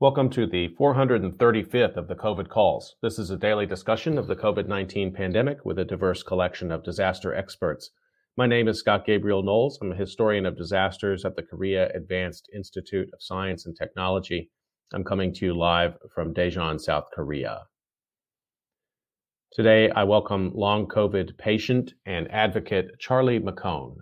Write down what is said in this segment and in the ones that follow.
Welcome to the 435th of the COVID Calls. This is a daily discussion of the COVID-19 pandemic with a diverse collection of disaster experts. My name is Scott Gabriel Knowles. I'm a historian of disasters at the Korea Advanced Institute of Science and Technology. I'm coming to you live from Daejeon, South Korea. Today, I welcome long COVID patient and advocate Charlie McCone.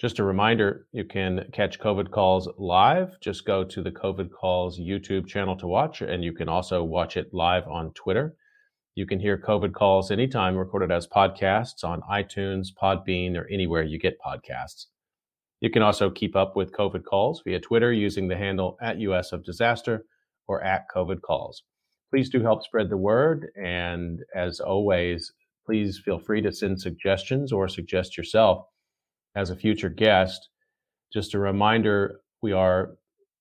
Just a reminder, you can catch COVID Calls live. Just go to the COVID Calls YouTube channel to watch, and you can also watch it live on Twitter. You can hear COVID Calls anytime recorded as podcasts on iTunes, Podbean, or anywhere you get podcasts. You can also keep up with COVID Calls via Twitter using the handle @USofDisaster or @COVIDCalls. Please do help spread the word, and as always, please feel free to send suggestions or suggest yourself as a future guest. Just a reminder, we are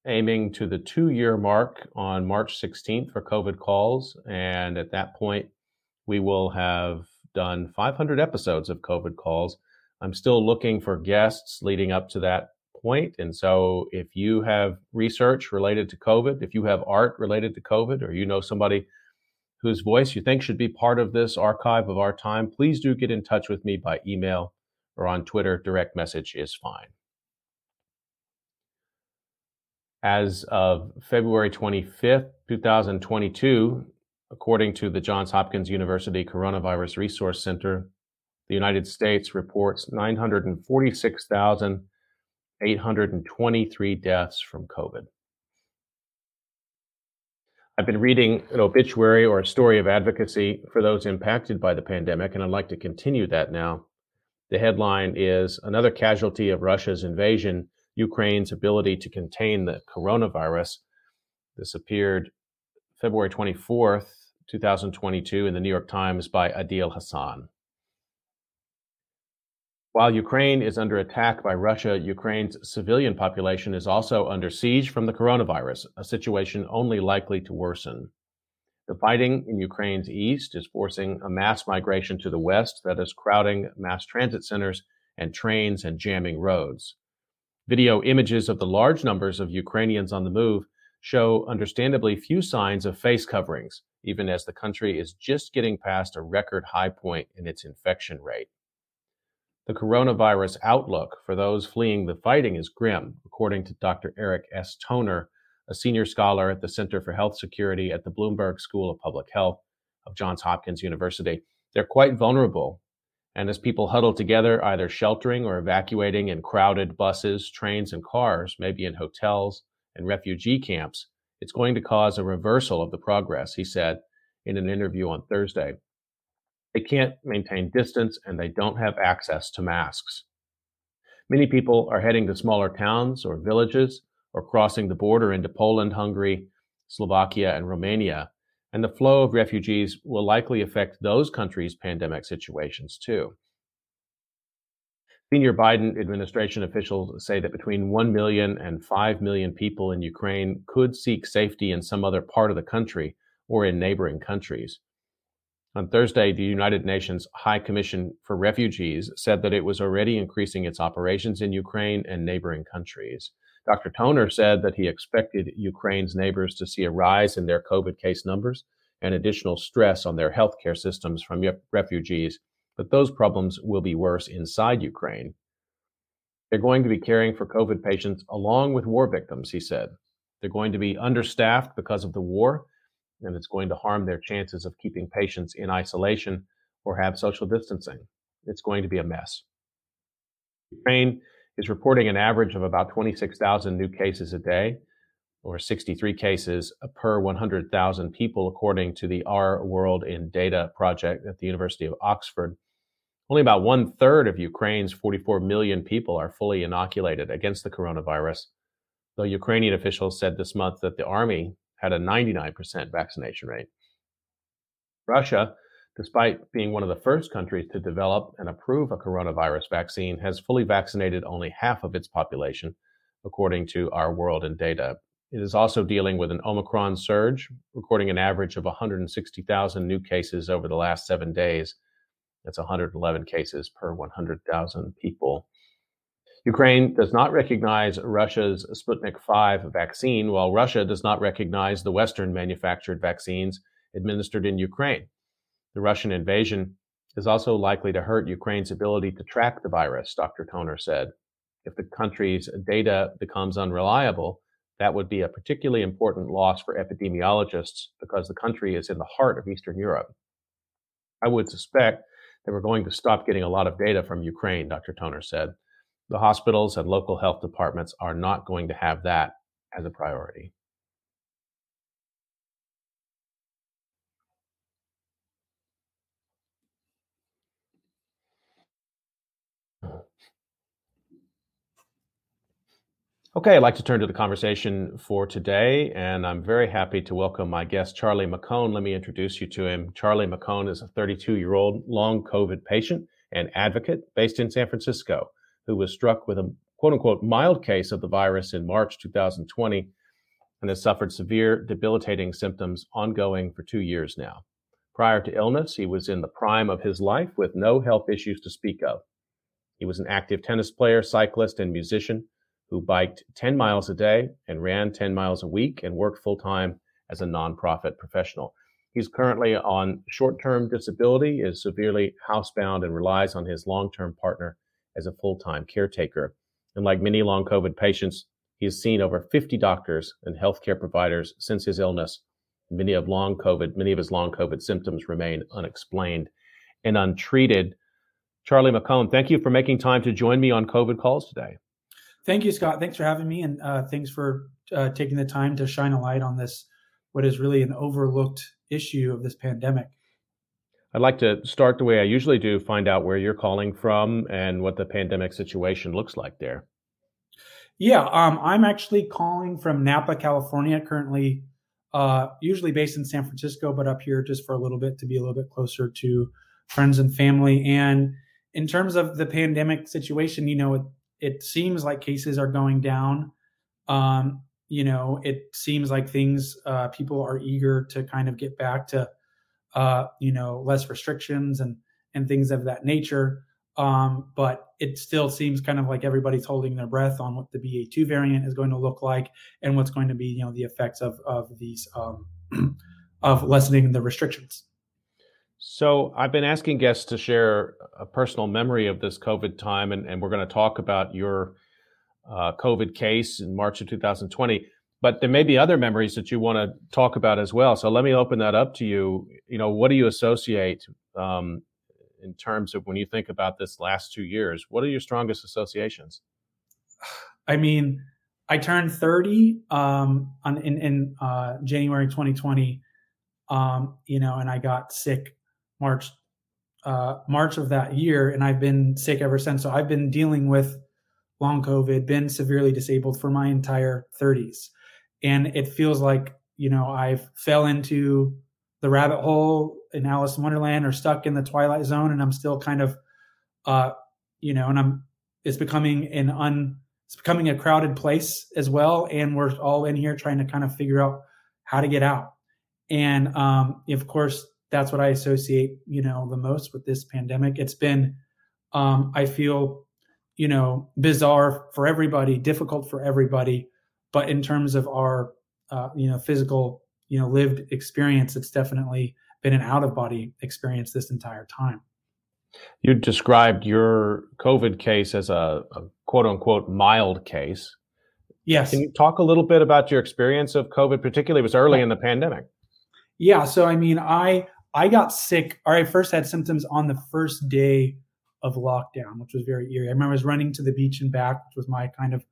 aiming to the 2-year mark on March 16th for COVID Calls. And at that point, we will have done 500 episodes of COVID Calls. I'm still looking for guests leading up to that point. And so if you have research related to COVID, if you have art related to COVID, or you know somebody whose voice you think should be part of this archive of our time, please do get in touch with me by email or on Twitter. Direct message is fine. As of February 25th, 2022, according to the Johns Hopkins University Coronavirus Resource Center, the United States reports 946,823 deaths from COVID. I've been reading an obituary or a story of advocacy for those impacted by the pandemic, and I'd like to continue that now. The headline is, "Another Casualty of Russia's Invasion, Ukraine's Ability to Contain the Coronavirus." This appeared February 24th, 2022 in the New York Times by Adil Hassan. While Ukraine is under attack by Russia, Ukraine's civilian population is also under siege from the coronavirus, a situation only likely to worsen. The fighting in Ukraine's east is forcing a mass migration to the west that is crowding mass transit centers and trains and jamming roads. Video images of the large numbers of Ukrainians on the move show understandably few signs of face coverings, even as the country is just getting past a record high point in its infection rate. The coronavirus outlook for those fleeing the fighting is grim, according to Dr. Eric S. Toner, a senior scholar at the Center for Health Security at the Bloomberg School of Public Health of Johns Hopkins University. They're quite vulnerable, and as people huddle together, either sheltering or evacuating in crowded buses, trains, and cars, maybe in hotels and refugee camps, it's going to cause a reversal of the progress, he said in an interview on Thursday. They can't maintain distance, and they don't have access to masks. Many people are heading to smaller towns or villages, or crossing the border into Poland, Hungary, Slovakia, and Romania, and the flow of refugees will likely affect those countries' pandemic situations too. Senior Biden administration officials say that between 1 million and 5 million people in Ukraine could seek safety in some other part of the country or in neighboring countries. On Thursday, the United Nations High Commission for Refugees said that it was already increasing its operations in Ukraine and neighboring countries. Dr. Toner said that he expected Ukraine's neighbors to see a rise in their COVID case numbers and additional stress on their healthcare systems from refugees, but those problems will be worse inside Ukraine. They're going to be caring for COVID patients along with war victims, he said. They're going to be understaffed because of the war, and it's going to harm their chances of keeping patients in isolation or have social distancing. It's going to be a mess. Ukraine is reporting an average of about 26,000 new cases a day, or 63 cases per 100,000 people, according to the Our World in Data project at the University of Oxford. Only about 1/3 of Ukraine's 44 million people are fully inoculated against the coronavirus, though Ukrainian officials said this month that the army had a 99% vaccination rate. Russia, despite being one of the first countries to develop and approve a coronavirus vaccine, has fully vaccinated only half of its population, according to Our World in Data. It is also dealing with an Omicron surge, recording an average of 160,000 new cases over the last 7 days. That's 111 cases per 100,000 people. Ukraine does not recognize Russia's Sputnik V vaccine, while Russia does not recognize the Western manufactured vaccines administered in Ukraine. The Russian invasion is also likely to hurt Ukraine's ability to track the virus, Dr. Toner said. If the country's data becomes unreliable, that would be a particularly important loss for epidemiologists because the country is in the heart of Eastern Europe. I would suspect that we're going to stop getting a lot of data from Ukraine, Dr. Toner said. The hospitals and local health departments are not going to have that as a priority. Okay, I'd like to turn to the conversation for today, and I'm very happy to welcome my guest, Charlie McCone. Let me introduce you to him. Charlie McCone is a 32-year-old long COVID patient and advocate based in San Francisco, who was struck with a quote-unquote mild case of the virus in March 2020 and has suffered severe debilitating symptoms ongoing for 2 years now. Prior to illness, he was in the prime of his life with no health issues to speak of. He was an active tennis player, cyclist, and musician who biked 10 miles a day and ran 10 miles a week and worked full-time as a nonprofit professional. He's currently on short-term disability, is severely housebound, and relies on his long-term partner as a full-time caretaker. And like many long COVID patients, he has seen over 50 doctors and healthcare providers since his illness. Many of his long COVID symptoms remain unexplained and untreated. Charlie McCone, thank you for making time to join me on COVID Calls today. Thank you, Scott. Thanks for having me, and thanks for taking the time to shine a light on this, what is really an overlooked issue of this pandemic. I'd like to start the way I usually do, find out where you're calling from and what the pandemic situation looks like there. Yeah, I'm actually calling from Napa, California, currently usually based in San Francisco, but up here just for a little bit to be a little bit closer to friends and family. And in terms of the pandemic situation, you know, it seems like cases are going down. You know, it seems like things, people are eager to kind of get back to, you know, less restrictions and things of that nature. But it still seems kind of like everybody's holding their breath on what the BA2 variant is going to look like and what's going to be, you know, the effects of these, of lessening the restrictions. So I've been asking guests to share a personal memory of this COVID time, and we're going to talk about your COVID case in March of 2020. But there may be other memories that you want to talk about as well. So let me open that up to you. You know, what do you associate in terms of when you think about this last 2 years? What are your strongest associations? I mean, I turned 30 in January 2020, you know, and I got sick March of that year, and I've been sick ever since. So I've been dealing with long COVID, been severely disabled for my entire 30s. And it feels like, you know, I've fell into the rabbit hole in Alice in Wonderland or stuck in the Twilight Zone, and I'm still kind of, you know, and it's becoming a crowded place as well. And we're all in here trying to kind of figure out how to get out. And, of course, that's what I associate, you know, the most with this pandemic. It's been, I feel, you know, bizarre for everybody, difficult for everybody. But in terms of our, you know, physical, you know, lived experience, it's definitely been an out-of-body experience this entire time. You described your COVID case as a quote-unquote mild case. Yes. Can you talk a little bit about your experience of COVID, particularly it was early in the pandemic? Yeah. So, I mean, I got sick, or I first had symptoms on the first day of lockdown, which was very eerie. I remember I was running to the beach and back, which was my kind of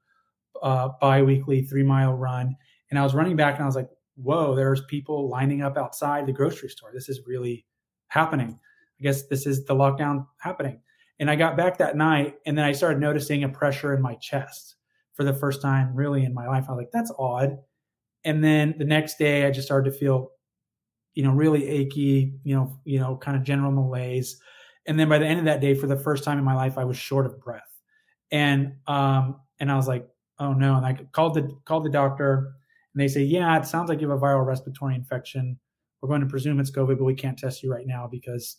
bi-weekly 3-mile run. And I was running back and I was like, whoa, there's people lining up outside the grocery store. This is really happening. I guess this is the lockdown happening. And I got back that night and then I started noticing a pressure in my chest for the first time really in my life. I was like, that's odd. And then the next day I just started to feel, you know, really achy, you know, kind of general malaise. And then by the end of that day, for the first time in my life, I was short of breath. And I was like, oh no. And I called the doctor and they say, yeah, it sounds like you have a viral respiratory infection. We're going to presume it's COVID, but we can't test you right now because,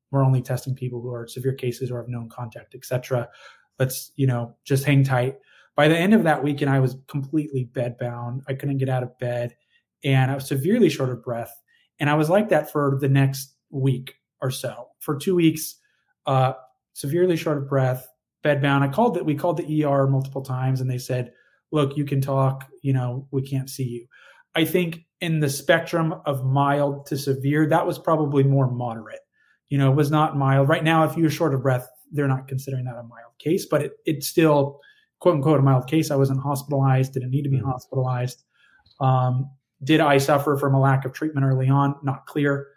we're only testing people who are severe cases or have known contact, et cetera. let's, you know, just hang tight. By the end of that weekend, I was completely bedbound. I couldn't get out of bed and I was severely short of breath. And I was like that for the next week or so. For 2 weeks, severely short of breath, bedbound. We called the ER multiple times and they said, look, you can talk, you know, we can't see you. I think in the spectrum of mild to severe, that was probably more moderate. You know, it was not mild. Right now, if you're short of breath, they're not considering that a mild case, but it's still, quote unquote, a mild case. I wasn't hospitalized, didn't need to be hospitalized. Did I suffer from a lack of treatment early on? Not clear.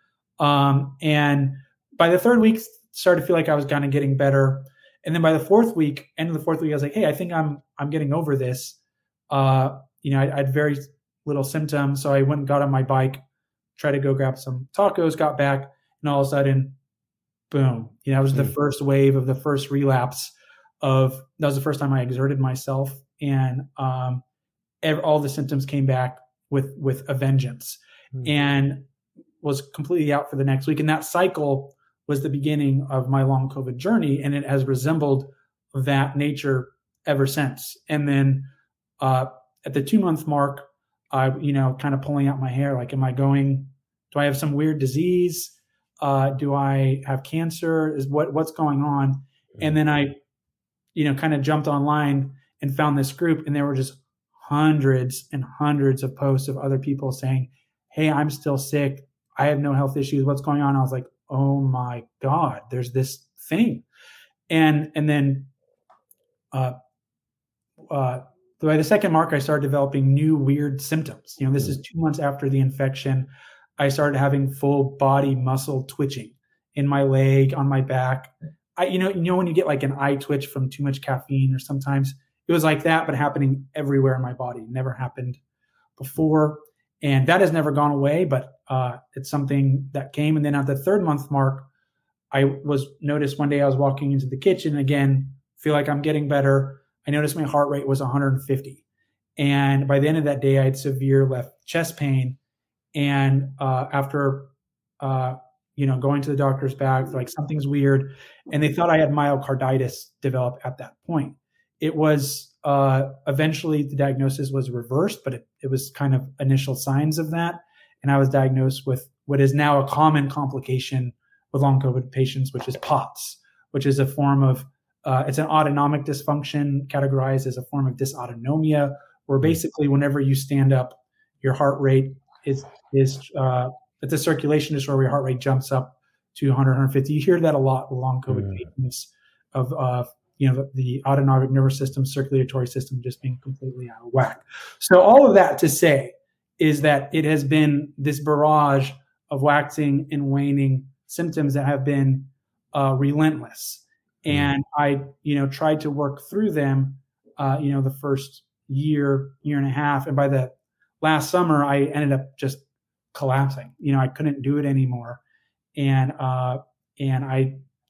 And by the third week, started to feel like I was kind of getting better. And then by the end of the fourth week, I was like, hey, I think I'm getting over this. You know, I had very little symptoms. So I went and got on my bike, tried to go grab some tacos, got back, and all of a sudden, boom. You know, that was the first wave of the first relapse of, that was the first time I exerted myself. And all the symptoms came back with a vengeance and was completely out for the next week. And that cycle was the beginning of my long COVID journey. And it has resembled that nature ever since. And then at the 2-month mark, I, you know, kind of pulling out my hair, like, do I have some weird disease? Do I have cancer? What's going on? Mm-hmm. And then I, you know, kind of jumped online and found this group, and there were just hundreds and hundreds of posts of other people saying, hey, I'm still sick. I have no health issues. What's going on? I was like, oh my God, there's this thing. And then by the second mark, I started developing new weird symptoms. You know, this is 2 months after the infection. I started having full body muscle twitching in my leg, on my back. You know, when you get like an eye twitch from too much caffeine, or sometimes it was like that, but happening everywhere in my body. Never happened before. And that has never gone away, but it's something that came. And then at the 3rd month mark, I was noticed one day I was walking into the kitchen again, feel like I'm getting better. I noticed my heart rate was 150. And by the end of that day, I had severe left chest pain. And after you know, going to the doctor's bag, like, something's weird. And they thought I had myocarditis develop at that point. It was eventually the diagnosis was reversed, but it was kind of initial signs of that. And I was diagnosed with what is now a common complication with long COVID patients, which is POTS, which is a form of, it's an autonomic dysfunction categorized as a form of dysautonomia, where basically whenever you stand up, your heart rate is it's a circulation disorder where your heart rate jumps up to 100, 150. You hear that a lot with long COVID patients of you know, the autonomic nervous system, circulatory system just being completely out of whack. So all of that to say is that it has been this barrage of waxing and waning symptoms that have been relentless. And I, you know, tried to work through them, you know, the first year and a half. And by the last summer, I ended up just collapsing. You know, I couldn't do it anymore. And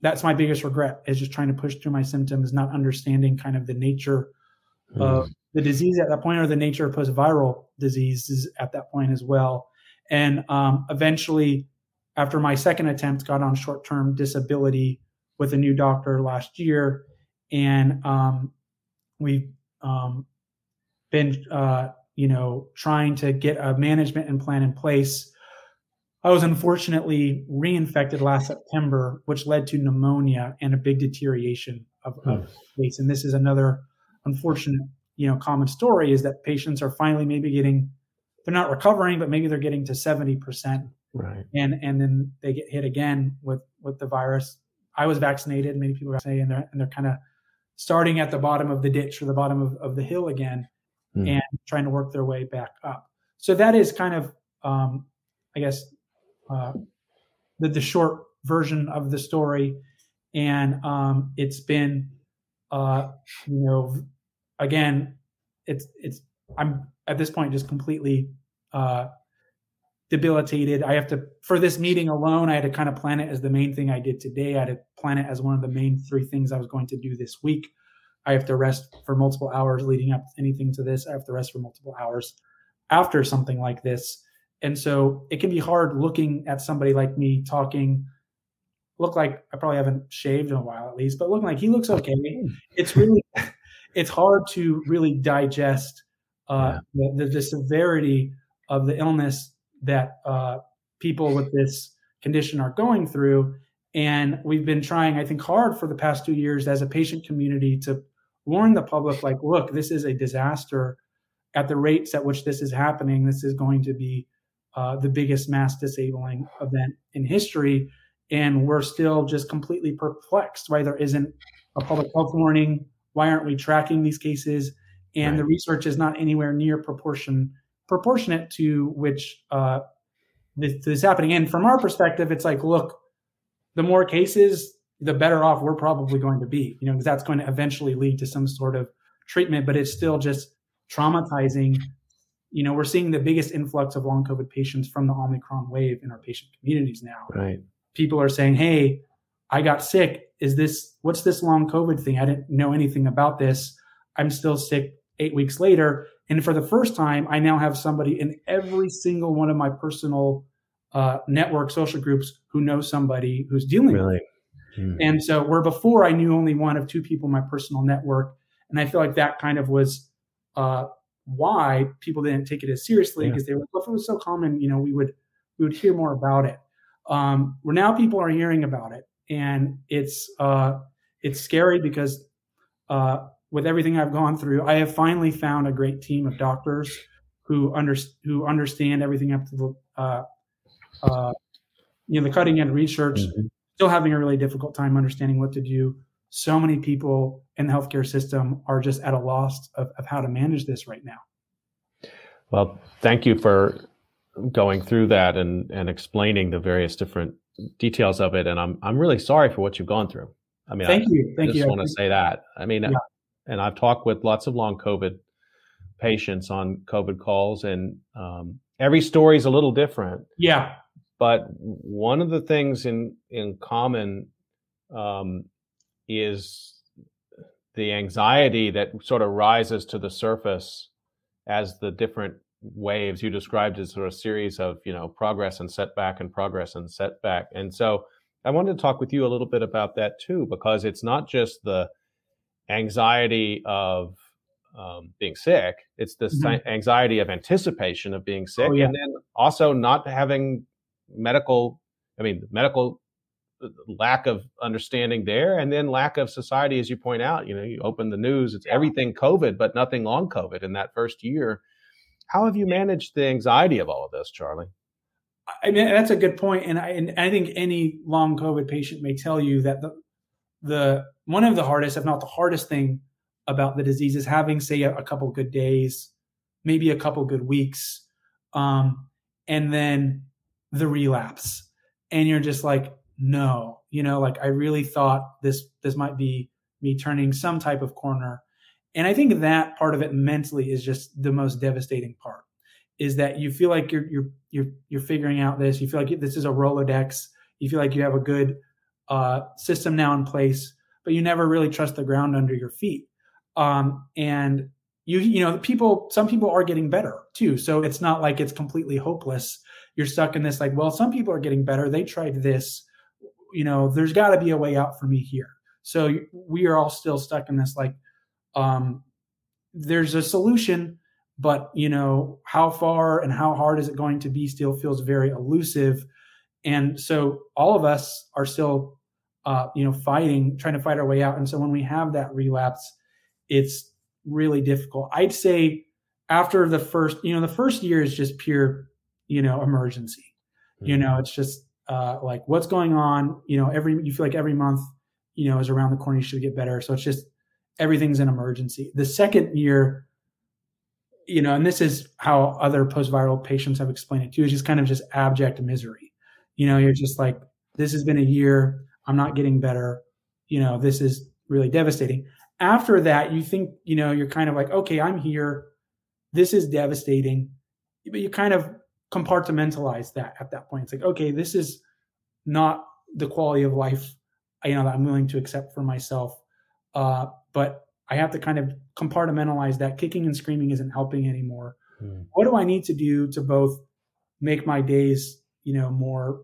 that's my biggest regret, is just trying to push through my symptoms, not understanding kind of the nature of the disease at that point, or the nature of post-viral diseases at that point as well. And eventually, after my second attempt, got on short-term disability with a new doctor last year. And we've been, you know, trying to get a management and plan in place. I was unfortunately reinfected last September, which led to pneumonia and a big deterioration of case. And this is another unfortunate, you know, common story, is that patients are finally maybe getting, they're not recovering, but maybe they're getting to 70%. Right. And then they get hit again with the virus. I was vaccinated, many people are saying, and they're kind of starting at the bottom of the ditch, or the bottom of the hill again, and trying to work their way back up. So that is kind of, I guess, the short version of the story. And it's been, you know, again, I'm at this point just completely debilitated. I have to, for this meeting alone, I had to kind of plan it as the main thing I did today. I had to plan it as one of the main 3 things I was going to do this week. I have to rest for multiple hours leading up to anything to this. I have to rest for multiple hours after something like this. And so it can be hard looking at somebody like me talking look like I probably haven't shaved in a while at least, but looking like he looks okay. It's really, it's hard to really digest the severity of the illness that people with this condition are going through. And we've been trying, I think, hard for the past 2 years as a patient community to warn the public, like, look, this is a disaster. At the rates at which this is happening, this is going to be the biggest mass disabling event in history. And we're still just completely perplexed why there isn't a public health warning. Why aren't we tracking these cases? And the research is not anywhere near proportionate to which this is happening. And from our perspective, it's like, look, the more cases, the better off we're probably going to be, you know, because that's going to eventually lead to some sort of treatment, but it's still just traumatizing. You know, we're seeing the biggest influx of long COVID patients from the Omicron wave in our patient communities now. Right. People are saying, hey, I got sick. What's this long COVID thing? I didn't know anything about this. I'm still sick 8 weeks later. And for the first time, I now have somebody in every single one of my personal network social groups who knows somebody who's dealing with it. And so where before I knew only one of two people in my personal network. And I feel like that kind of was why people didn't take it as seriously, because they were, well, if it was so common, you know, we would hear more about it. Where now people are hearing about it, and it's scary because with everything I've gone through, I have finally found a great team of doctors who understand everything up to the the cutting edge research. Mm-hmm. Still having a really difficult time understanding what to do. So many people in the healthcare system are just at a loss of how to manage this right now. Well, thank you for going through that and explaining the various different details of it. And I'm really sorry for what you've gone through. I mean, I want to say that. I mean, and I've talked with lots of long COVID patients on COVID calls, and every story is a little different. Yeah. But one of the things in common is the anxiety that sort of rises to the surface as the different waves you described as sort of series of, you know, progress and setback and progress and setback. And so I wanted to talk with you a little bit about that too, because it's not just the anxiety of being sick, it's the anxiety of anticipation of being sick, and then also not having medical lack of understanding there, and then lack of society, as you point out. You know, you open the news, it's everything COVID, but nothing long COVID in that first year. How have you managed the anxiety of all of this, Charlie? I mean, that's a good point. And I think any long COVID patient may tell you that the one of the hardest, if not the hardest thing about the disease is having, say, a couple good days, maybe a couple good weeks, and then the relapse. And you're just like, no, you know, like I really thought this might be me turning some type of corner. And I think that part of it mentally is just the most devastating part, is that you feel like you're figuring out this. You feel like this is a Rolodex. You feel like you have a good system now in place, but you never really trust the ground under your feet. And you know, some people are getting better too. So it's not like it's completely hopeless. You're stuck in this, like, well, some people are getting better. They tried this, you know, there's got to be a way out for me here. So we are all still stuck in this, like, there's a solution, but, you know, how far and how hard is it going to be still feels very elusive. And so all of us are still, trying to fight our way out. And so when we have that relapse, it's really difficult. I'd say after the first year is just pure, you know, emergency. You know, it's just like what's going on, you know, you feel like every month, you know, is around the corner, you should get better. So it's just everything's an emergency. The second year, you know, and this is how other post-viral patients have explained it too, is just kind of just abject misery. You know, you're just like, this has been a year, I'm not getting better. You know, this is really devastating. After that, you think, you know, you're kind of like, okay, I'm here. This is devastating. But you kind of compartmentalize that at that point. It's like, okay, this is not the quality of life, you know, that I'm willing to accept for myself. But I have to kind of compartmentalize that. Kicking and screaming isn't helping anymore. What do I need to do to both make my days, you know, more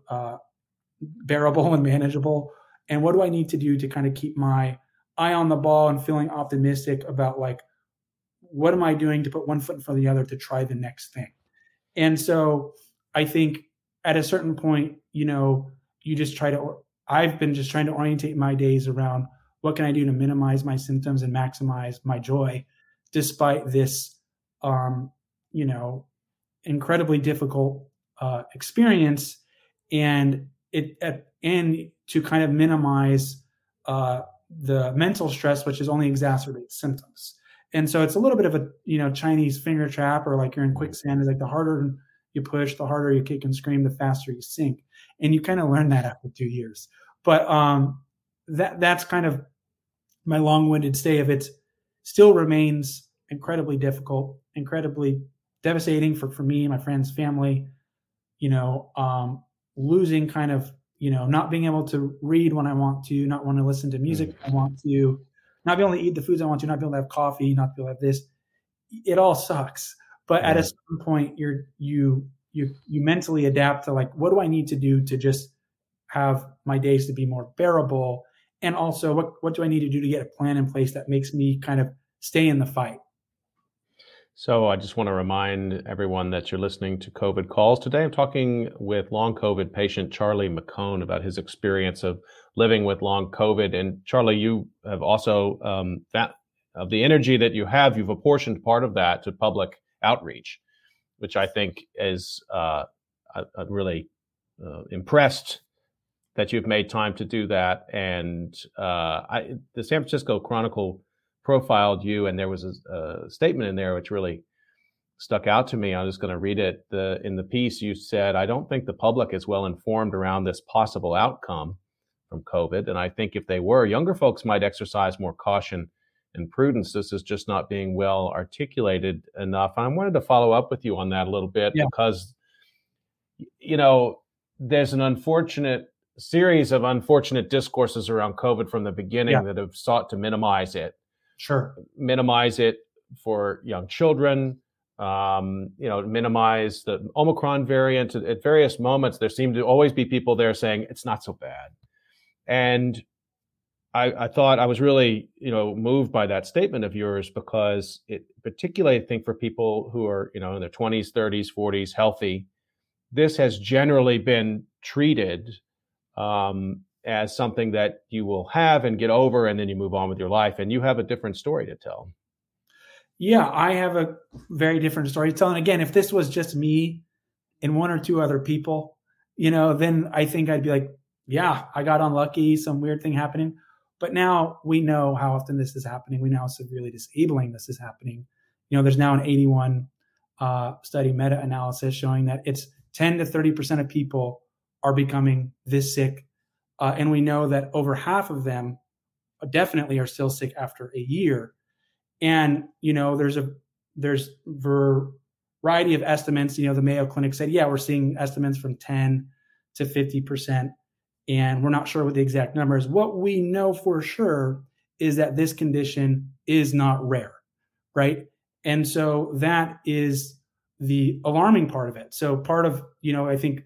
bearable and manageable? And what do I need to do to kind of keep my eye on the ball and feeling optimistic about, like, what am I doing to put one foot in front of the other to try the next thing? And so I think at a certain point, you know, you just try to, I've been just trying to orientate my days around what can I do to minimize my symptoms and maximize my joy despite this, you know, incredibly difficult experience. And to kind of minimize the mental stress, which is only exacerbates symptoms. And so it's a little bit of a, you know, Chinese finger trap, or like you're in quicksand. It's like the harder you push, the harder you kick and scream, the faster you sink. And you kind of learn that after 2 years. But that's kind of my long-winded stay of it. Still remains incredibly difficult, incredibly devastating for me, my friends, family, you know, losing kind of, you know, not being able to read when I want to, not want to listen to music when I want to, not be able to eat the foods I want to, not be able to have coffee, not be able to have this. It all sucks. But at a certain point, you mentally adapt to, like, what do I need to do to just have my days to be more bearable? And also, what do I need to do to get a plan in place that makes me kind of stay in the fight? So I just want to remind everyone that you're listening to COVID Calls. Today I'm talking with long COVID patient Charlie McCone about his experience of living with long COVID. And Charlie, you have also, that of the energy that you have, you've apportioned part of that to public outreach, which I think is I'm really impressed that you've made time to do that. And the San Francisco Chronicle profiled you, and there was a statement in there which really stuck out to me. I'm just going to read it. In the piece, you said, "I don't think the public is well informed around this possible outcome from COVID. And I think if they were, younger folks might exercise more caution and prudence. This is just not being well articulated enough." And I wanted to follow up with you on that a little bit, because, you know, there's an series of unfortunate discourses around COVID from the beginning that have sought to minimize it. Sure. Minimize it for young children, you know, minimize the Omicron variant. At various moments, there seemed to always be people there saying it's not so bad. And I thought I was really, you know, moved by that statement of yours, because it particularly, I think, for people who are, you know, in their 20s, 30s, 40s, healthy, this has generally been treated as something that you will have and get over, and then you move on with your life. And you have a different story to tell. Yeah, I have a very different story to tell. And again, if this was just me and one or two other people, you know, then I think I'd be like, yeah, I got unlucky, some weird thing happening. But now we know how often this is happening. We know how severely disabling this is happening. You know, there's now an 81 study meta-analysis showing that it's 10 to 30% of people are becoming this sick. And we know that over half of them definitely are still sick after a year. And, you know, there's variety of estimates. You know, the Mayo Clinic said, yeah, we're seeing estimates from 10 to 50%. And we're not sure what the exact number is. What we know for sure is that this condition is not rare, right? And so that is the alarming part of it. So part of, you know, I think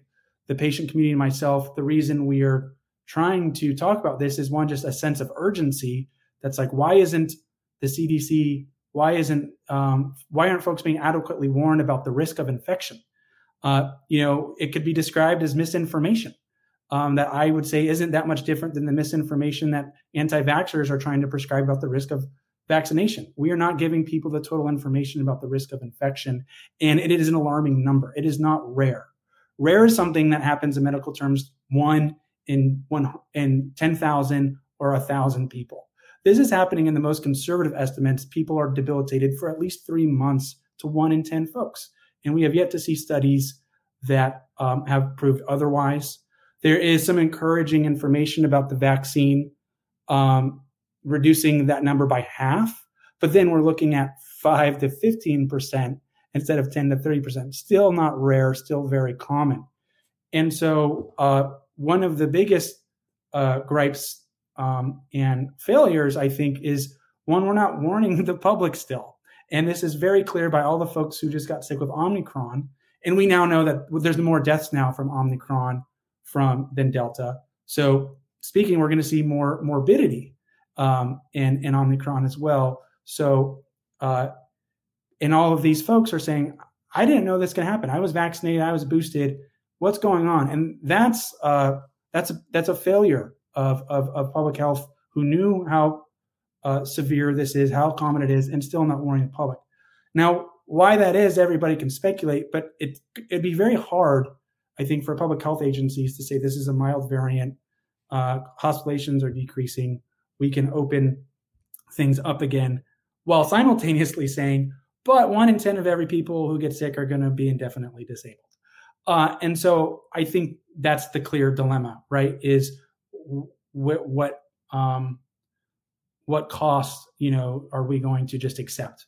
the patient community and myself, the reason we're trying to talk about this is, one, just a sense of urgency. That's like, why isn't the CDC, why aren't folks being adequately warned about the risk of infection? You know, it could be described as misinformation that I would say isn't that much different than the misinformation that anti-vaxxers are trying to prescribe about the risk of vaccination. We are not giving people the total information about the risk of infection, and it is an alarming number. It is not rare. Rare is something that happens in medical terms, one in 10,000 or 1,000 people. This is happening in the most conservative estimates. People are debilitated for at least 3 months to 1 in 10 folks. And we have yet to see studies that have proved otherwise. There is some encouraging information about the vaccine reducing that number by half. But then we're looking at 5 to 15% instead of 10 to 30%. Still not rare, still very common. And so one of the biggest gripes and failures, I think, is, one, we're not warning the public still. And this is very clear by all the folks who just got sick with Omicron. And we now know that there's more deaths now from Omicron than Delta. So speaking, we're going to see more morbidity in Omicron as well. So and all of these folks are saying, I didn't know this could happen. I was vaccinated. I was boosted. What's going on? And that's a failure of public health, who knew how severe this is, how common it is, and still not warning the public. Now, why that is, everybody can speculate, but it'd be very hard, I think, for public health agencies to say this is a mild variant. Hospitalizations are decreasing. We can open things up again, while simultaneously saying, but 1 in 10 of every people who get sick are going to be indefinitely disabled. And so I think that's the clear dilemma, right? Is what costs, are we going to just accept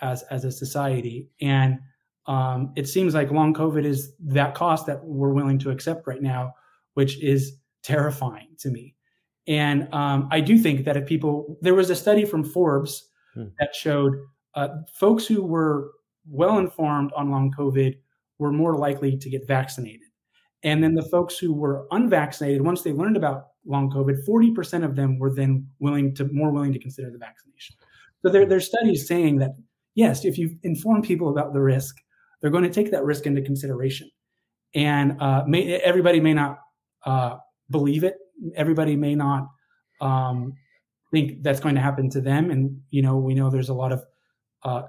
as a society? And it seems like long COVID is that cost that we're willing to accept right now, which is terrifying to me. And I do think that if people, there was a study from Forbes that showed folks who were well-informed on long COVID were more likely to get vaccinated. And then the folks who were unvaccinated, once they learned about long COVID, 40% of them were then more willing to consider the vaccination. So there's studies saying that, yes, if you inform people about the risk, they're going to take that risk into consideration. And everybody may not believe it. Everybody may not think that's going to happen to them. And, we know there's a lot of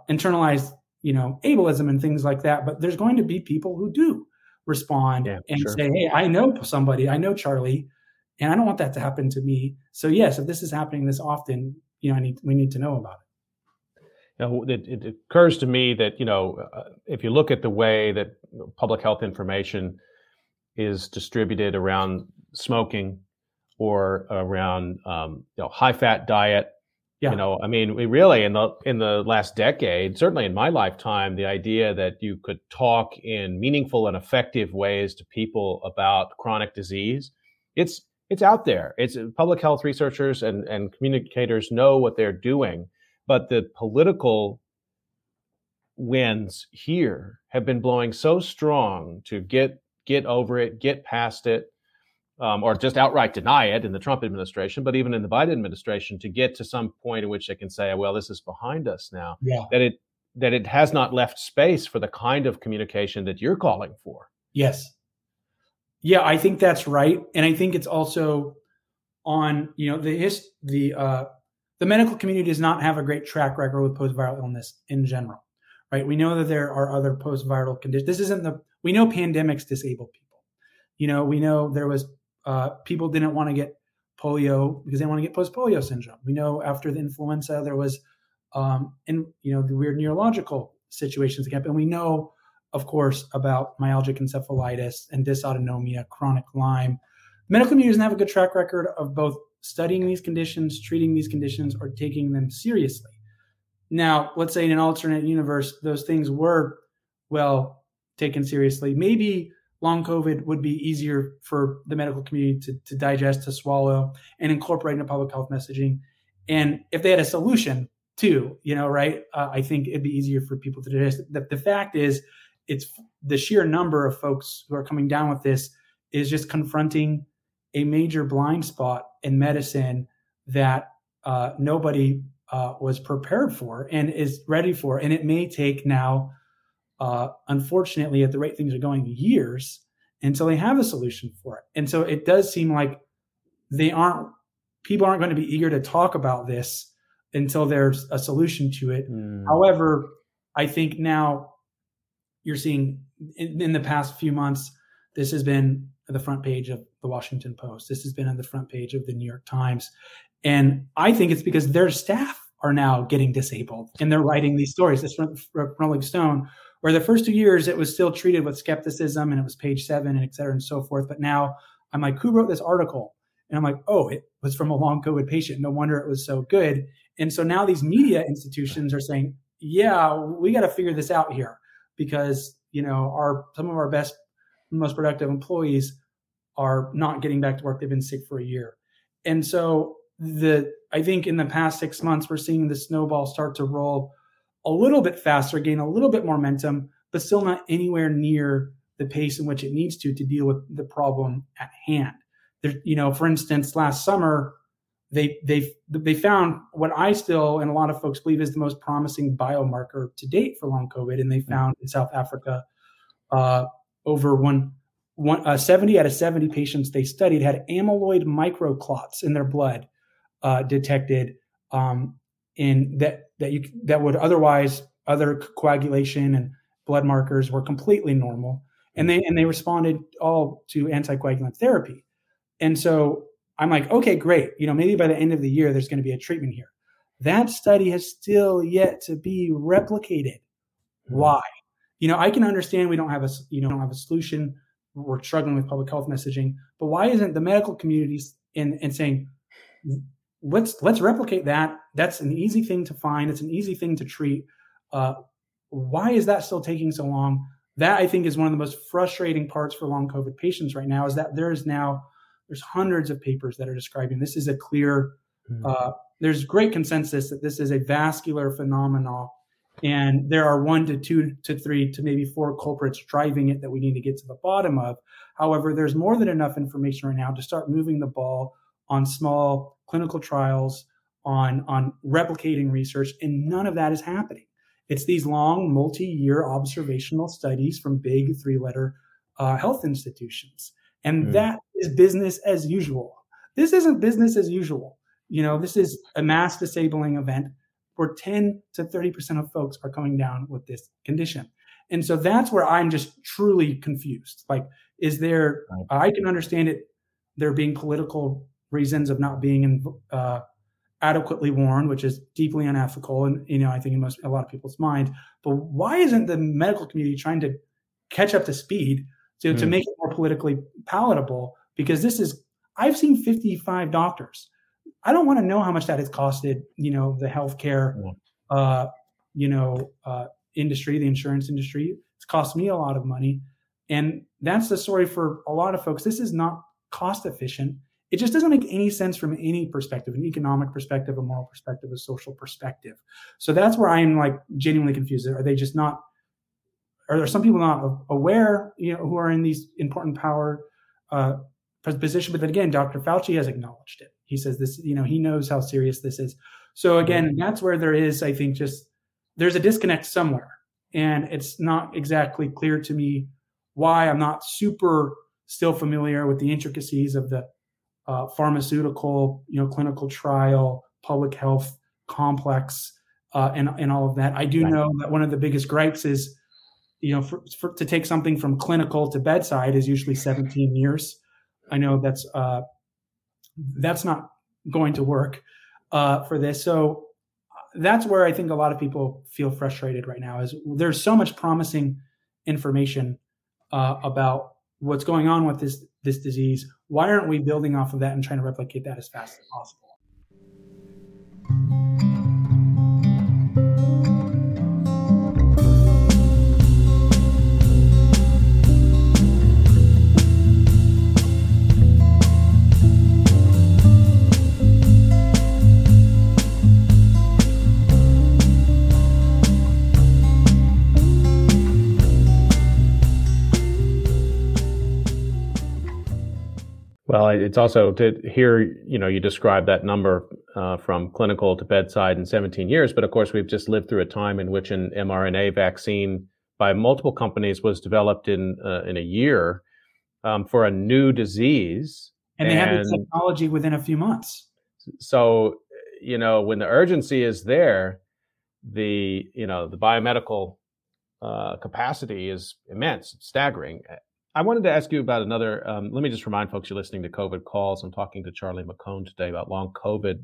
internalized, ableism and things like that. But there's going to be people who do respond say, hey, I know somebody, I know Charlie, and I don't want that to happen to me. So, yes, if this is happening this often, we need to know about it. It occurs to me that, if you look at the way that public health information is distributed around smoking or around high-fat diet, we really in the last decade, certainly in my lifetime, the idea that you could talk in meaningful and effective ways to people about chronic disease, it's out there. It's public health researchers and communicators know what they're doing, but the political winds here have been blowing so strong to get over it, get past it, or just outright deny it in the Trump administration, but even in the Biden administration, to get to some point in which they can say, well, this is behind us now, that it has not left space for the kind of communication that you're calling for. Yes. Yeah, I think that's right. And I think it's also on, the medical community does not have a great track record with post-viral illness in general, right? We know that there are other post-viral conditions. We know pandemics disable people. We know there was people didn't want to get polio because they want to get post-polio syndrome. We know after the influenza, there was, the weird neurological situations that happened. And we know, of course, about myalgic encephalitis and dysautonomia, chronic Lyme. The medical community doesn't have a good track record of both studying these conditions, treating these conditions, or taking them seriously. Now, let's say in an alternate universe, those things were, taken seriously. Maybe long COVID would be easier for the medical community to digest, to swallow, and incorporate into public health messaging. And if they had a solution too, I think it'd be easier for people to digest. The fact is, it's the sheer number of folks who are coming down with this is just confronting a major blind spot in medicine that nobody was prepared for and is ready for. And it may take now, unfortunately, at the rate things are going, years until they have a solution for it. And so it does seem like people aren't going to be eager to talk about this until there's a solution to it. However, I think now you're seeing in the past few months, this has been on the front page of the Washington Post. This has been on the front page of the New York Times. And I think it's because their staff are now getting disabled and they're writing these stories. This from Rolling Stone, where the first 2 years it was still treated with skepticism and it was page 7 and et cetera and so forth. But now I'm like, who wrote this article? And I'm like, oh, it was from a long COVID patient. No wonder it was so good. And so now these media institutions are saying, we got to figure this out here because, some of our best, most productive employees are not getting back to work. They've been sick for a year. And so I think in the past 6 months, we're seeing the snowball start to roll a little bit faster, gain a little bit more momentum, but still not anywhere near the pace in which it needs to deal with the problem at hand. There, you know, for instance, last summer, they found what I still and a lot of folks believe is the most promising biomarker to date for long COVID, and they found in South Africa over 70 out of 70 patients they studied had amyloid microclots in their blood detected in that would otherwise other coagulation and blood markers were completely normal, and they responded all to anticoagulant therapy. And so I'm like, okay, great. You know, maybe by the end of the year, there's going to be a treatment here. That study has still yet to be replicated. Mm-hmm. Why? You know, I can understand we don't have a solution. We're struggling with public health messaging, but why isn't the medical community in saying, let's replicate that? That's an easy thing to find. It's an easy thing to treat. Why is that still taking so long? That I think is one of the most frustrating parts for long COVID patients right now, is that there's hundreds of papers that are describing this is a clear, there's great consensus that this is a vascular phenomenon, and there are 1 to 2 to 3 to maybe 4 culprits driving it that we need to get to the bottom of. However, there's more than enough information right now to start moving the ball on small clinical trials, on replicating research, and none of that is happening. It's these long, multi-year observational studies from big 3-letter health institutions. And that is business as usual. This isn't business as usual. You know, this is a mass disabling event where 10 to 30% of folks are coming down with this condition. And so that's where I'm just truly confused. Like, is there, I can understand it, there being political reasons of not being adequately warned, which is deeply unethical. And, you know, I think in a lot of people's minds, but why isn't the medical community trying to catch up to speed to make it more politically palatable? Because this is, I've seen 55 doctors. I don't want to know how much that has costed, you know, the healthcare, industry, the insurance industry. It's cost me a lot of money. And that's the story for a lot of folks. This is not cost efficient. It just doesn't make any sense from any perspective, an economic perspective, a moral perspective, a social perspective. So that's where I'm like genuinely confused. Are there some people not aware, you know, who are in these important power position? But then again, Dr. Fauci has acknowledged it. He says this, you know, he knows how serious this is. So again, that's where there is, I think, just there's a disconnect somewhere. And it's not exactly clear to me why. I'm not super still familiar with the intricacies of the pharmaceutical, you know, clinical trial, public health complex, and all of that. I do know that one of the biggest gripes is, you know, to take something from clinical to bedside is usually 17 years. I know that's not going to work for this. So that's where I think a lot of people feel frustrated right now, is there's so much promising information about what's going on with this disease. Why aren't we building off of that and trying to replicate that as fast as possible? Well, it's also to hear, you know, you describe that number from clinical to bedside in 17 years. But of course, we've just lived through a time in which an mRNA vaccine by multiple companies was developed in a year for a new disease. And they had the technology within a few months. So, you know, when the urgency is there, the biomedical capacity is immense, it's staggering. I wanted to ask you about another, let me just remind folks you're listening to COVID Calls. I'm talking to Charlie McCone today about long COVID.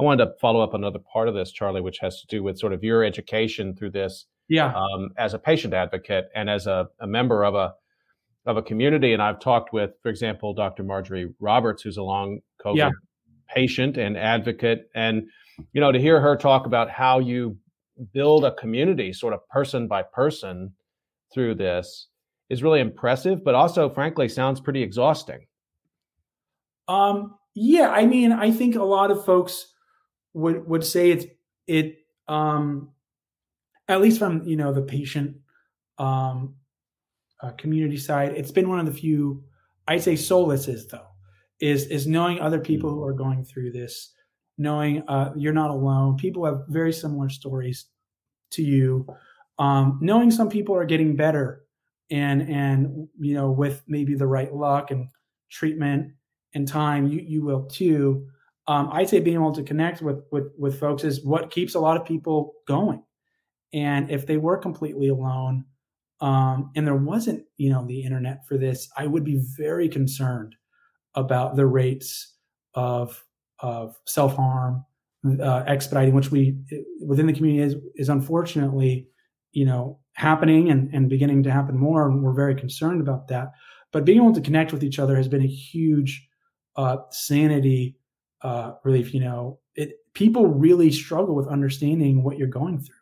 I wanted to follow up another part of this, Charlie, which has to do with sort of your education through this as a patient advocate and as a member of a community. And I've talked with, for example, Dr. Marjorie Roberts, who's a long COVID patient and advocate. And, you know, to hear her talk about how you build a community sort of person by person through this is really impressive, but also, frankly, sounds pretty exhausting. Yeah, I mean, I think a lot of folks would say at least from, you know, the patient community side. It's been one of the few, I'd say, solaces though, is knowing other people who are going through this, knowing you're not alone. People have very similar stories to you. Knowing some people are getting better and you know, with maybe the right luck and treatment and time, you will too. I'd say being able to connect with folks is what keeps a lot of people going. And if they were completely alone, and there wasn't, you know, the internet for this, I would be very concerned about the rates of self-harm, expediting, which we within the community is unfortunately, you know, happening and beginning to happen more. And we're very concerned about that. But being able to connect with each other has been a huge sanity relief. You know, people really struggle with understanding what you're going through.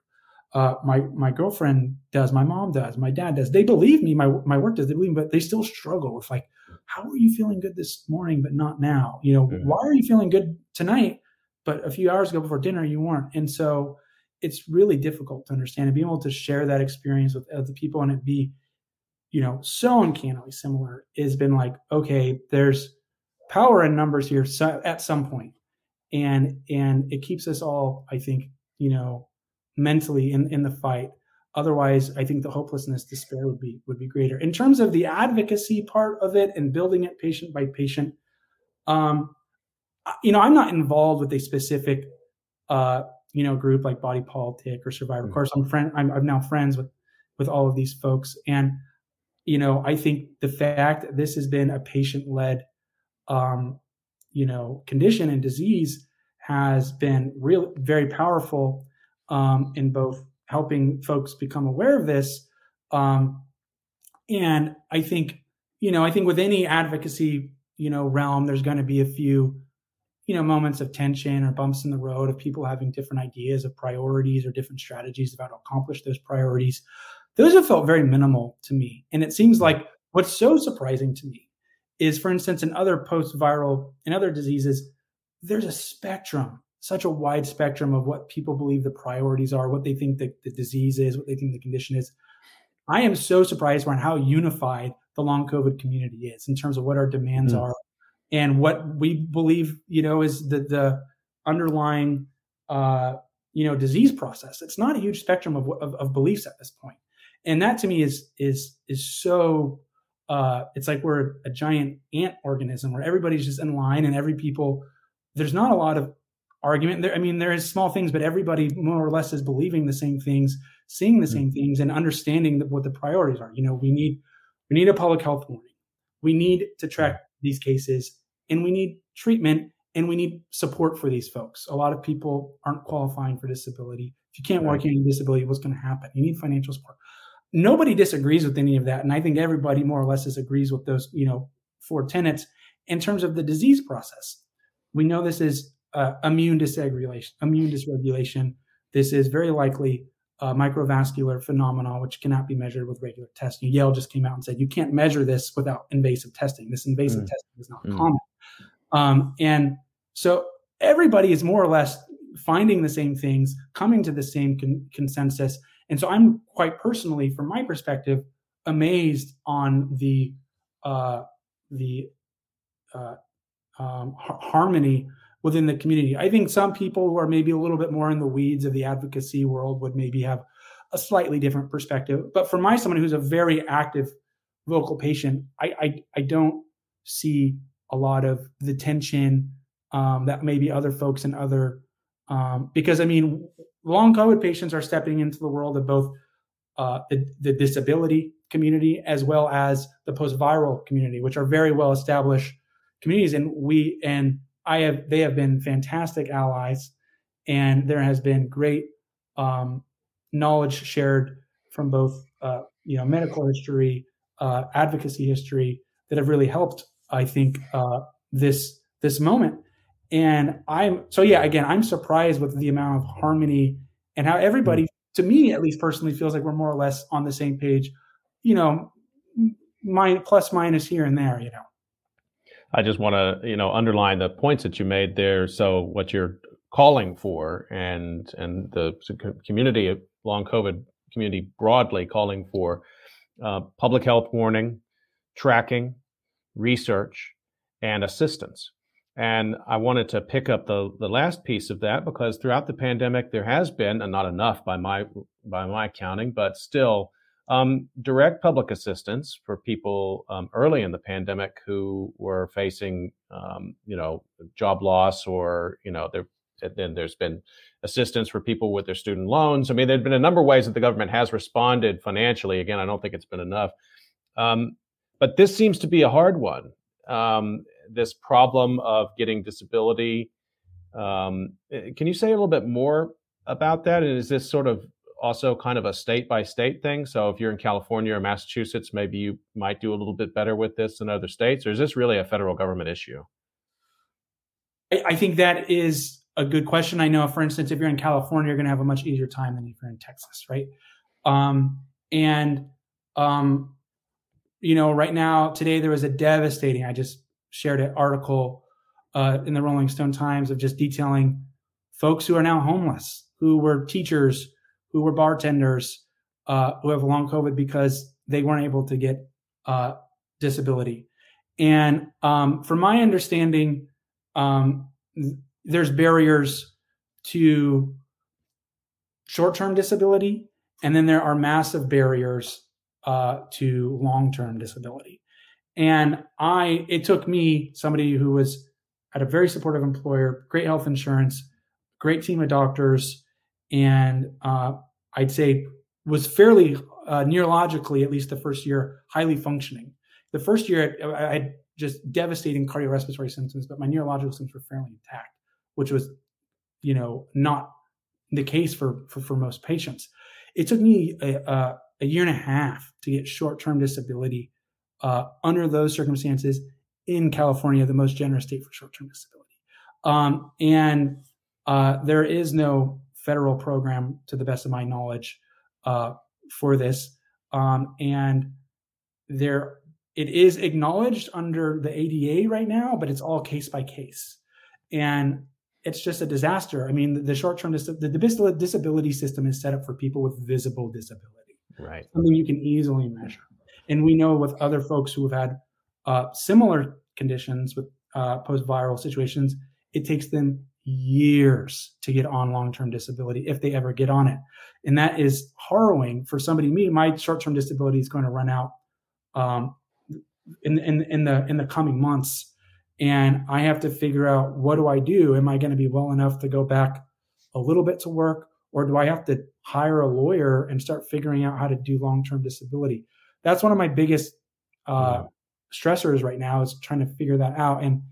My girlfriend does, my mom does, my dad does. They believe me, my work does, they believe me, but they still struggle with like, how are you feeling good this morning, but not now? You know, why are you feeling good tonight, but a few hours ago before dinner, you weren't? And so it's really difficult to understand, and being able to share that experience with other people and it be, you know, so uncannily similar has been like, okay, there's power in numbers here at some point. And it keeps us all, I think, you know, mentally in the fight. Otherwise, I think the hopelessness, despair would be greater. In terms of the advocacy part of it and building it patient by patient, you know, I'm not involved with a specific, you know, group like Body Politic or Survivor. Of course, I'm now friends with all of these folks. And, you know, I think the fact that this has been a patient-led, you know, condition and disease has been real, very powerful in both helping folks become aware of this. And I think, you know, I think with any advocacy, you know, realm, there's going to be a few, you know, moments of tension or bumps in the road of people having different ideas of priorities or different strategies about how to accomplish those priorities. Those have felt very minimal to me. And it seems like what's so surprising to me is, for instance, in other post-viral and other diseases, there's a spectrum, such a wide spectrum of what people believe the priorities are, what they think the disease is, what they think the condition is. I am so surprised around how unified the long COVID community is in terms of what our demands are and what we believe, you know, is the underlying, you know, disease process. It's not a huge spectrum of beliefs at this point. And that to me is so, it's like we're a giant ant organism where everybody's just in line and there's not a lot of argument there. I mean, there is small things, but everybody more or less is believing the same things, seeing the same things, and understanding what the priorities are. You know, we need a public health warning. We need to track these cases, and we need treatment, and we need support for these folks. A lot of people aren't qualifying for disability. If you can't work in disability, what's going to happen? You need financial support. Nobody disagrees with any of that, and I think everybody more or less agrees with those, you know, four tenets. In terms of the disease process, we know this is immune dysregulation. This is very likely microvascular phenomena, which cannot be measured with regular testing. Yale just came out and said, you can't measure this without invasive testing. This invasive testing is not common. And so everybody is more or less finding the same things, coming to the same consensus. And so I'm quite personally, from my perspective, amazed on the harmony within the community. I think some people who are maybe a little bit more in the weeds of the advocacy world would maybe have a slightly different perspective. But for someone who's a very active vocal patient, I don't see a lot of the tension that maybe other folks and other, because I mean, long COVID patients are stepping into the world of both the disability community as well as the post-viral community, which are very well-established communities. They have been fantastic allies, and there has been great knowledge shared from both, you know, medical history, advocacy history that have really helped, I think, this moment. And I'm surprised with the amount of harmony and how everybody, to me at least personally, feels like we're more or less on the same page, you know, plus minus here and there, you know. I just want to, you know, underline the points that you made there. So what you're calling for and the community, long COVID community broadly calling for public health warning, tracking, research, and assistance. And I wanted to pick up the last piece of that, because throughout the pandemic, there has been, and not enough by my counting, but still direct public assistance for people early in the pandemic who were facing, job loss, or, then there's been assistance for people with their student loans. I mean, there've been a number of ways that the government has responded financially. Again, I don't think it's been enough. But this seems to be a hard one. This problem of getting disability. Can you say a little bit more about that? And is this sort of also kind of a state by state thing? So if you're in California or Massachusetts, maybe you might do a little bit better with this than other states, or is this really a federal government issue? I think that is a good question. I know, for instance, if you're in California, you're going to have a much easier time than if you're in Texas, right? Right now, today, there was a devastating, I just shared an article in the Rolling Stone Times of just detailing folks who are now homeless, who were teachers, who were bartenders, who have long COVID because they weren't able to get disability. And from my understanding, there's barriers to short-term disability, and then there are massive barriers to long-term disability. And it took me, somebody who was at a very supportive employer, great health insurance, great team of doctors, and I'd say was fairly neurologically, at least the first year, highly functioning. The first year, I had just devastating cardiorespiratory symptoms, but my neurological symptoms were fairly intact, which was, not the case for most patients. It took me a year and a half to get short-term disability under those circumstances in California, the most generous state for short-term disability. There is no federal program, to the best of my knowledge, for this. It is acknowledged under the ADA right now, but it's all case by case. And it's just a disaster. I mean, the short-term the disability system is set up for people with visible disability. Right. Something you can easily measure. And we know with other folks who have had similar conditions with post-viral situations, it takes them years to get on long-term disability if they ever get on it. And that is harrowing for somebody, me. My short-term disability is going to run out in the coming months. And I have to figure out, what do I do? Am I going to be well enough to go back a little bit to work? Or do I have to hire a lawyer and start figuring out how to do long-term disability? That's one of my biggest stressors right now, is trying to figure that out. And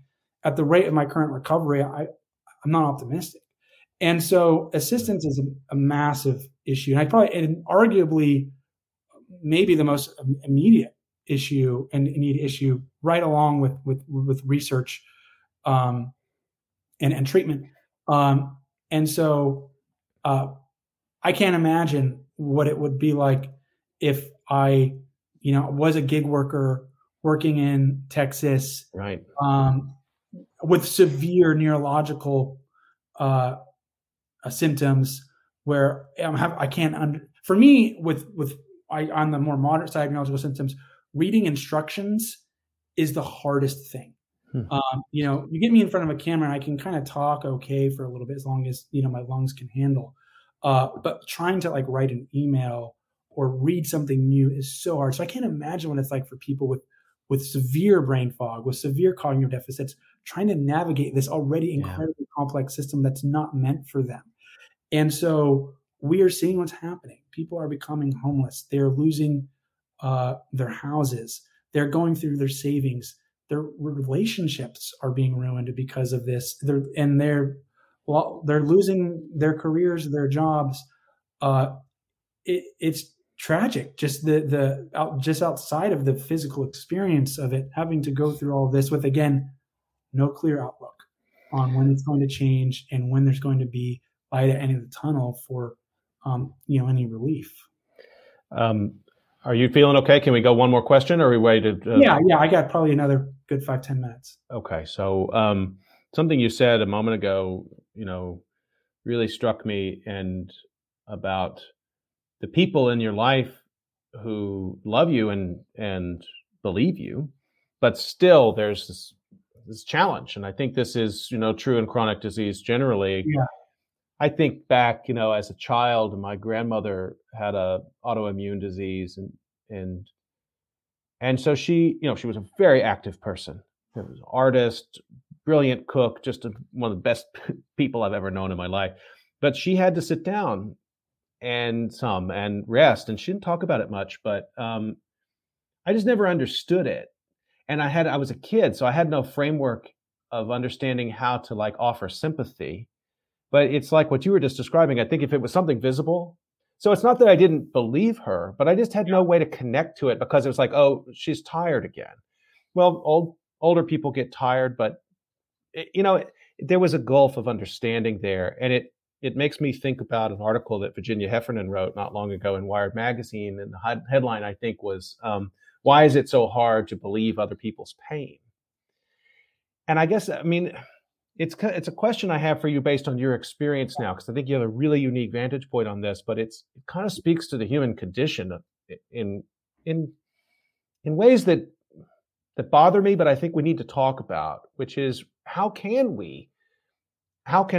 at the rate of my current recovery, I'm not optimistic. And so assistance is a massive issue. And arguably maybe the most immediate issue and need issue, right along with research and treatment. I can't imagine what it would be like if I, was a gig worker working in Texas, right? With severe neurological symptoms, where on the more moderate side of neurological symptoms, reading instructions is the hardest thing. You get me in front of a camera and I can kind of talk okay for a little bit, as long as, my lungs can handle. But trying to write an email or read something new is so hard. So I can't imagine what it's like for people with severe brain fog, with severe cognitive deficits, trying to navigate this already incredibly complex system that's not meant for them. And so we are seeing what's happening. People are becoming homeless. They're losing their houses. They're going through their savings. Their relationships are being ruined because of this. They're losing their careers, their jobs. It's tragic. Just just outside of the physical experience of it, having to go through all this with, again, no clear outlook on when it's going to change and when there's going to be light at the end of the tunnel for any relief. Are you feeling okay? Can we go one more question, or are we waited? Yeah. I got probably another good 5-10 minutes. Okay. So something you said a moment ago, really struck me, and about the people in your life who love you and believe you, but still there's this challenge. And I think this is, true in chronic disease generally. Yeah. I think back, as a child, my grandmother had a autoimmune disease and so she, she was a very active person. She was an artist, brilliant cook, just one of the best people I've ever known in my life. But she had to sit down and rest. And she didn't talk about it much, but I just never understood it. And I was a kid, so I had no framework of understanding how to offer sympathy. But it's like what you were just describing. I think if it was something visible, so it's not that I didn't believe her, but I just had no way to connect to it because it was like, oh, she's tired again. Well, older people get tired, but there was a gulf of understanding there. And it makes me think about an article that Virginia Heffernan wrote not long ago in Wired Magazine. And the headline, I think, was, why is it so hard to believe other people's pain? And I guess, it's a question I have for you based on your experience now, because I think you have a really unique vantage point on this, but it kind of speaks to the human condition in ways that bother me, but I think we need to talk about, which is how can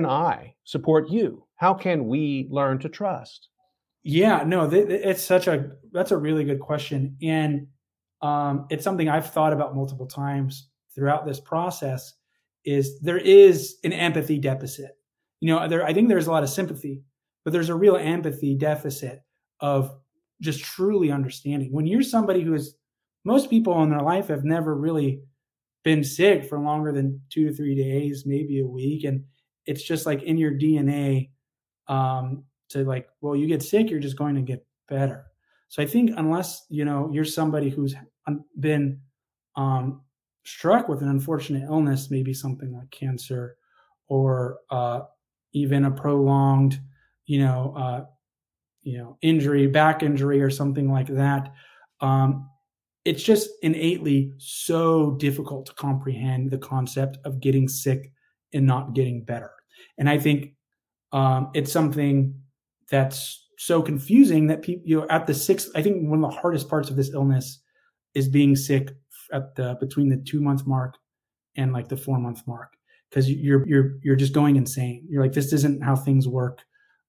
I support you? How can we learn to trust? Yeah, no, it's that's a really good question. And it's something I've thought about multiple times throughout this process. Is there is an empathy deficit. I think there's a lot of sympathy, but there's a real empathy deficit of just truly understanding. When you're somebody most people in their life have never really been sick for longer than 2 to 3 days, maybe a week. And it's just in your DNA you get sick, you're just going to get better. So I think unless, you're somebody who's been struck with an unfortunate illness, maybe something like cancer or even a prolonged, injury, back injury or something like that. It's just innately so difficult to comprehend the concept of getting sick and not getting better. And I think it's something that's so confusing that people, I think one of the hardest parts of this illness is being sick between the 2 month mark and the 4 month mark, because you're just going insane. You're like, this isn't how things work.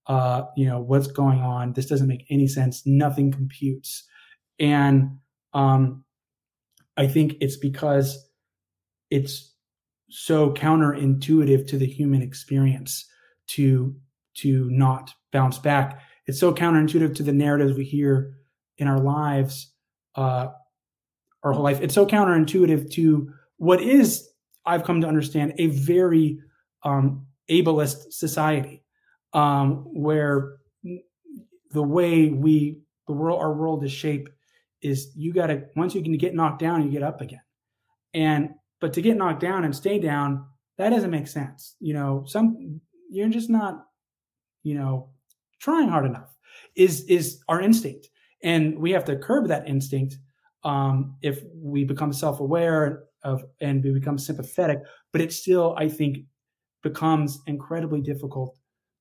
What's going on? This doesn't make any sense. Nothing computes. And I think it's because it's so counterintuitive to the human experience to not bounce back. It's so counterintuitive to the narratives we hear in our lives. Our whole life. It's so counterintuitive to what is, I've come to understand, a very ableist society, where the way our world is shaped is once you can get knocked down, you get up again. But to get knocked down and stay down, that doesn't make sense. You're just not, trying hard enough is our instinct. And we have to curb that instinct. If we become self-aware and we become sympathetic, but it still, I think, becomes incredibly difficult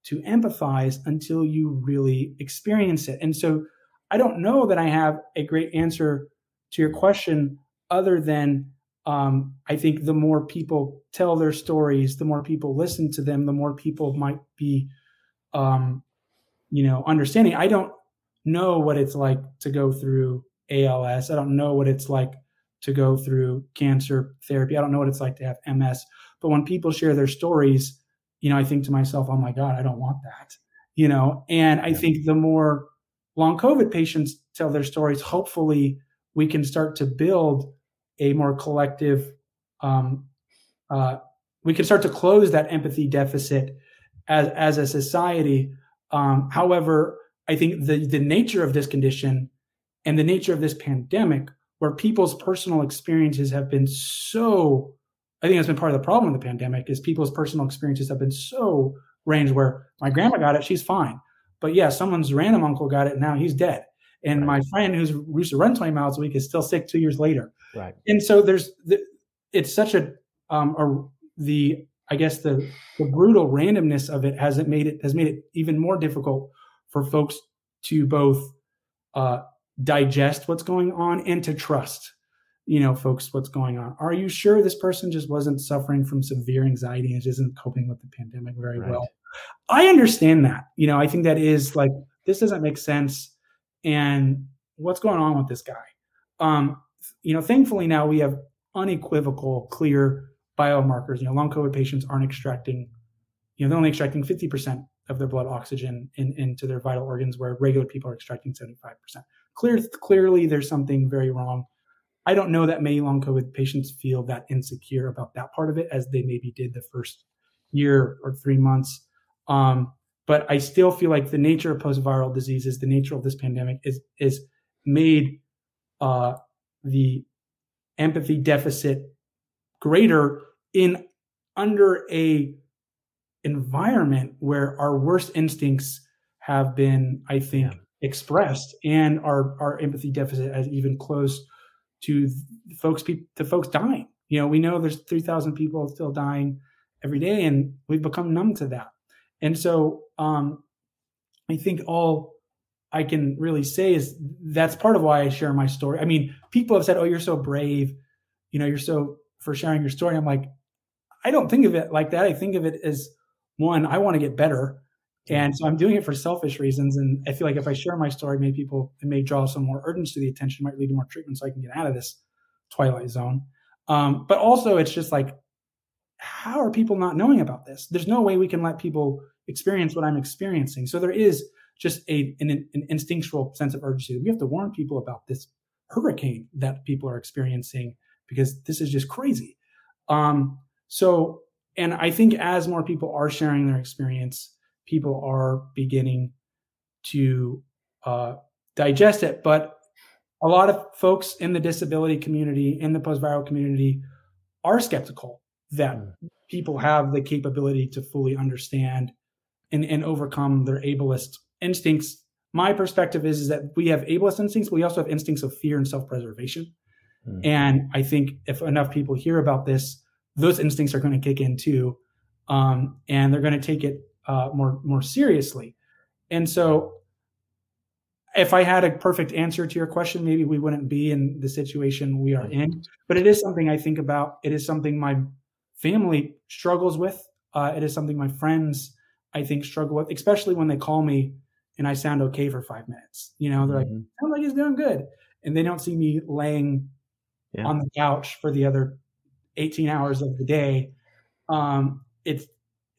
to empathize until you really experience it. And so I don't know that I have a great answer to your question other than I think the more people tell their stories, the more people listen to them, the more people might be, understanding. I don't know what it's like to go through ALS. I don't know what it's like to go through cancer therapy. I don't know what it's like to have MS. But when people share their stories, I think to myself, oh my God, I don't want that. And I think the more long COVID patients tell their stories, hopefully we can start to build a more collective, we can start to close that empathy deficit as a society. However, I think the nature of this condition and the nature of this pandemic, where people's personal experiences have been so, I think that's been part of the problem of the pandemic, is people's personal experiences have been so ranged, where my grandma got it, she's fine. But yeah, someone's random uncle got it, now he's dead. And right. My friend who used to run 20 miles a week is still sick 2 years later. Right. And so it's such the brutal randomness of it has made it even more difficult for folks to both digest what's going on and to trust, you know, folks, what's going on. Are you sure this person just wasn't suffering from severe anxiety and isn't coping with the pandemic very well? I understand that. You know, I think that is like, this doesn't make sense. And what's going on with this guy? You know, thankfully now we have unequivocal, clear biomarkers. You know, long COVID patients aren't extracting, you know, they're only extracting 50% of their blood oxygen into their vital organs, where regular people are extracting 75%. Clearly there's something very wrong. I don't know that many long COVID patients feel that insecure about that part of it as they maybe did the first year or 3 months. But I still feel like the nature of post-viral diseases, the nature of this pandemic is made the empathy deficit greater in under a environment where our worst instincts have been, I think, expressed, and our empathy deficit as even close to folks dying. You know, we know there's 3,000 people still dying every day, and we've become numb to that. And so I think all I can really say is that's part of why I share my story. I mean, people have said, oh, you're so brave, you know, you're so for sharing your story. I'm like, I don't think of it like that. I think of it as, one, I want to get better. And so I'm doing it for selfish reasons. And I feel like if I share my story, maybe people, it may draw some more urgency to the attention, might lead to more treatment so I can get out of this twilight zone. But also it's just like, how are people not knowing about this? There's no way we can let people experience what I'm experiencing. So there is just an instinctual sense of urgency. We have to warn people about this hurricane that people are experiencing because this is just crazy. So, and I think as more people are sharing their experience, people are beginning to digest it. But a lot of folks in the disability community, in the post-viral community, are skeptical that people have the capability to fully understand and overcome their ableist instincts. My perspective is that we have ableist instincts, but we also have instincts of fear and self-preservation. And I think if enough people hear about this, those instincts are going to kick in too, and they're going to take it more seriously. And so if I had a perfect answer to your question, maybe we wouldn't be in the situation we are in. But it is something I think about. It is something my family struggles with. It is something my friends, I think, struggle with, especially when they call me and I sound okay for 5 minutes. You know, they're like, sounds like he's doing good. And they don't see me laying on the couch for the other 18 hours of the day. It's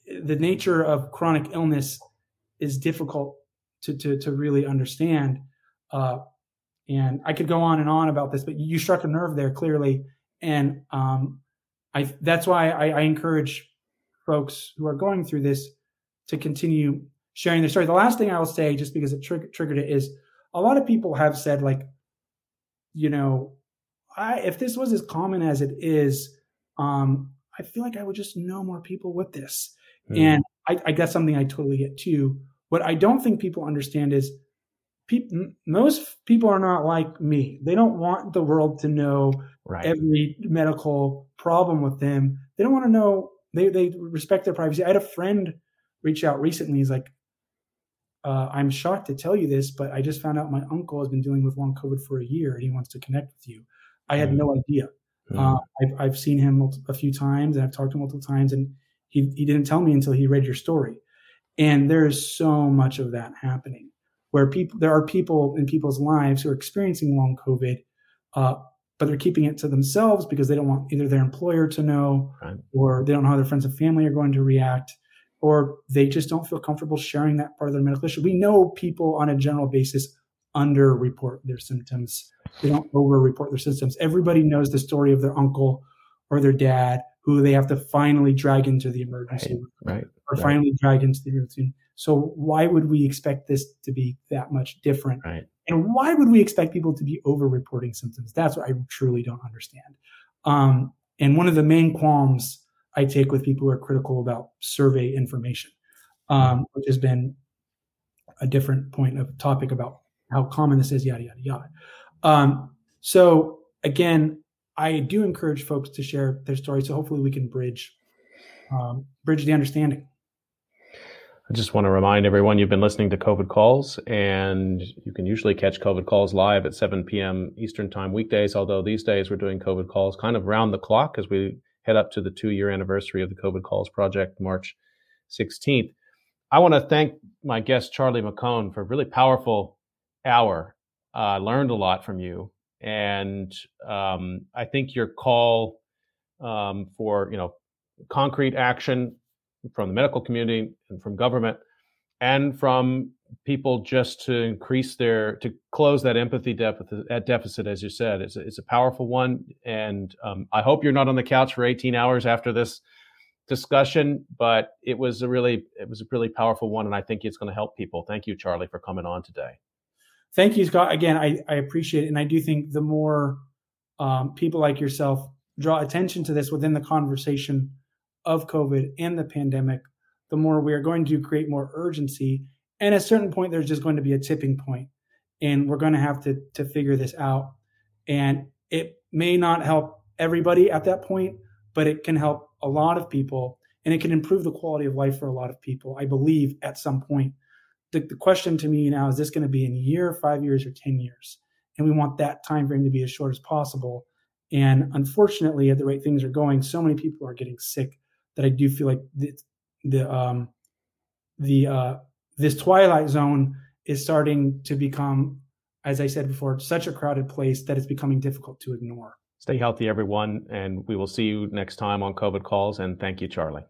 the nature of chronic illness is difficult to really understand. And I could go on and on about this, but you struck a nerve there clearly. And that's why I encourage folks who are going through this to continue sharing their story. The last thing I will say, just because it triggered it, is a lot of people have said, like, you know, if this was as common as it is, I feel like I would just know more people with this. And I that's something I totally get too. What I don't think people understand is most people are not like me. They don't want the world to know every medical problem with them. They don't want to know. They respect their privacy. I had a friend reach out recently. He's like, I'm shocked to tell you this, but I just found out my uncle has been dealing with long COVID for a year and he wants to connect with you. I had no idea. I've seen him a few times and I've talked to him multiple times, and he didn't tell me until he read your story. And there is so much of that happening where there are people in people's lives who are experiencing long COVID, but they're keeping it to themselves because they don't want either their employer to know, or they don't know how their friends and family are going to react, or they just don't feel comfortable sharing that part of their medical issue. We know people on a general basis underreport their symptoms. They don't overreport their symptoms. Everybody knows the story of their uncle or their dad who they have to finally drag into the emergency room, or finally drag into the emergency room. So why would we expect this to be that much different? And why would we expect people to be overreporting symptoms? That's what I truly don't understand. And one of the main qualms I take with people who are critical about survey information, which has been a different point of topic about how common this is, yada, yada, yada. So again, I do encourage folks to share their story. So hopefully we can bridge the understanding. I just want to remind everyone you've been listening to COVID Calls, and you can usually catch COVID Calls live at 7 p.m. Eastern Time weekdays, although these days we're doing COVID Calls kind of round the clock as we head up to the two-year anniversary of the COVID Calls project, March 16th. I want to thank my guest, Charlie McCone, for a really powerful hour. I learned a lot from you, and I think your call for concrete action from the medical community and from government and from people just to increase to close that empathy deficit, as you said, it's a powerful one. And I hope you're not on the couch for 18 hours after this discussion, but it was a really powerful one. And I think it's going to help people. Thank you, Charlie, for coming on today. Thank you, Scott. Again, I appreciate it. And I do think the more people like yourself draw attention to this within the conversation of COVID and the pandemic, the more we are going to create more urgency. And at a certain point, there's just going to be a tipping point, and we're going to have to figure this out. And it may not help everybody at that point, but it can help a lot of people, and it can improve the quality of life for a lot of people, I believe, at some point. The question to me now is this going to be in a year, 5 years, or 10 years? And we want that time frame to be as short as possible. And unfortunately, at the rate things are going, so many people are getting sick that I do feel like this twilight zone is starting to become, as I said before, such a crowded place that it's becoming difficult to ignore. Stay healthy, everyone, and we will see you next time on COVID Calls. And thank you, Charlie.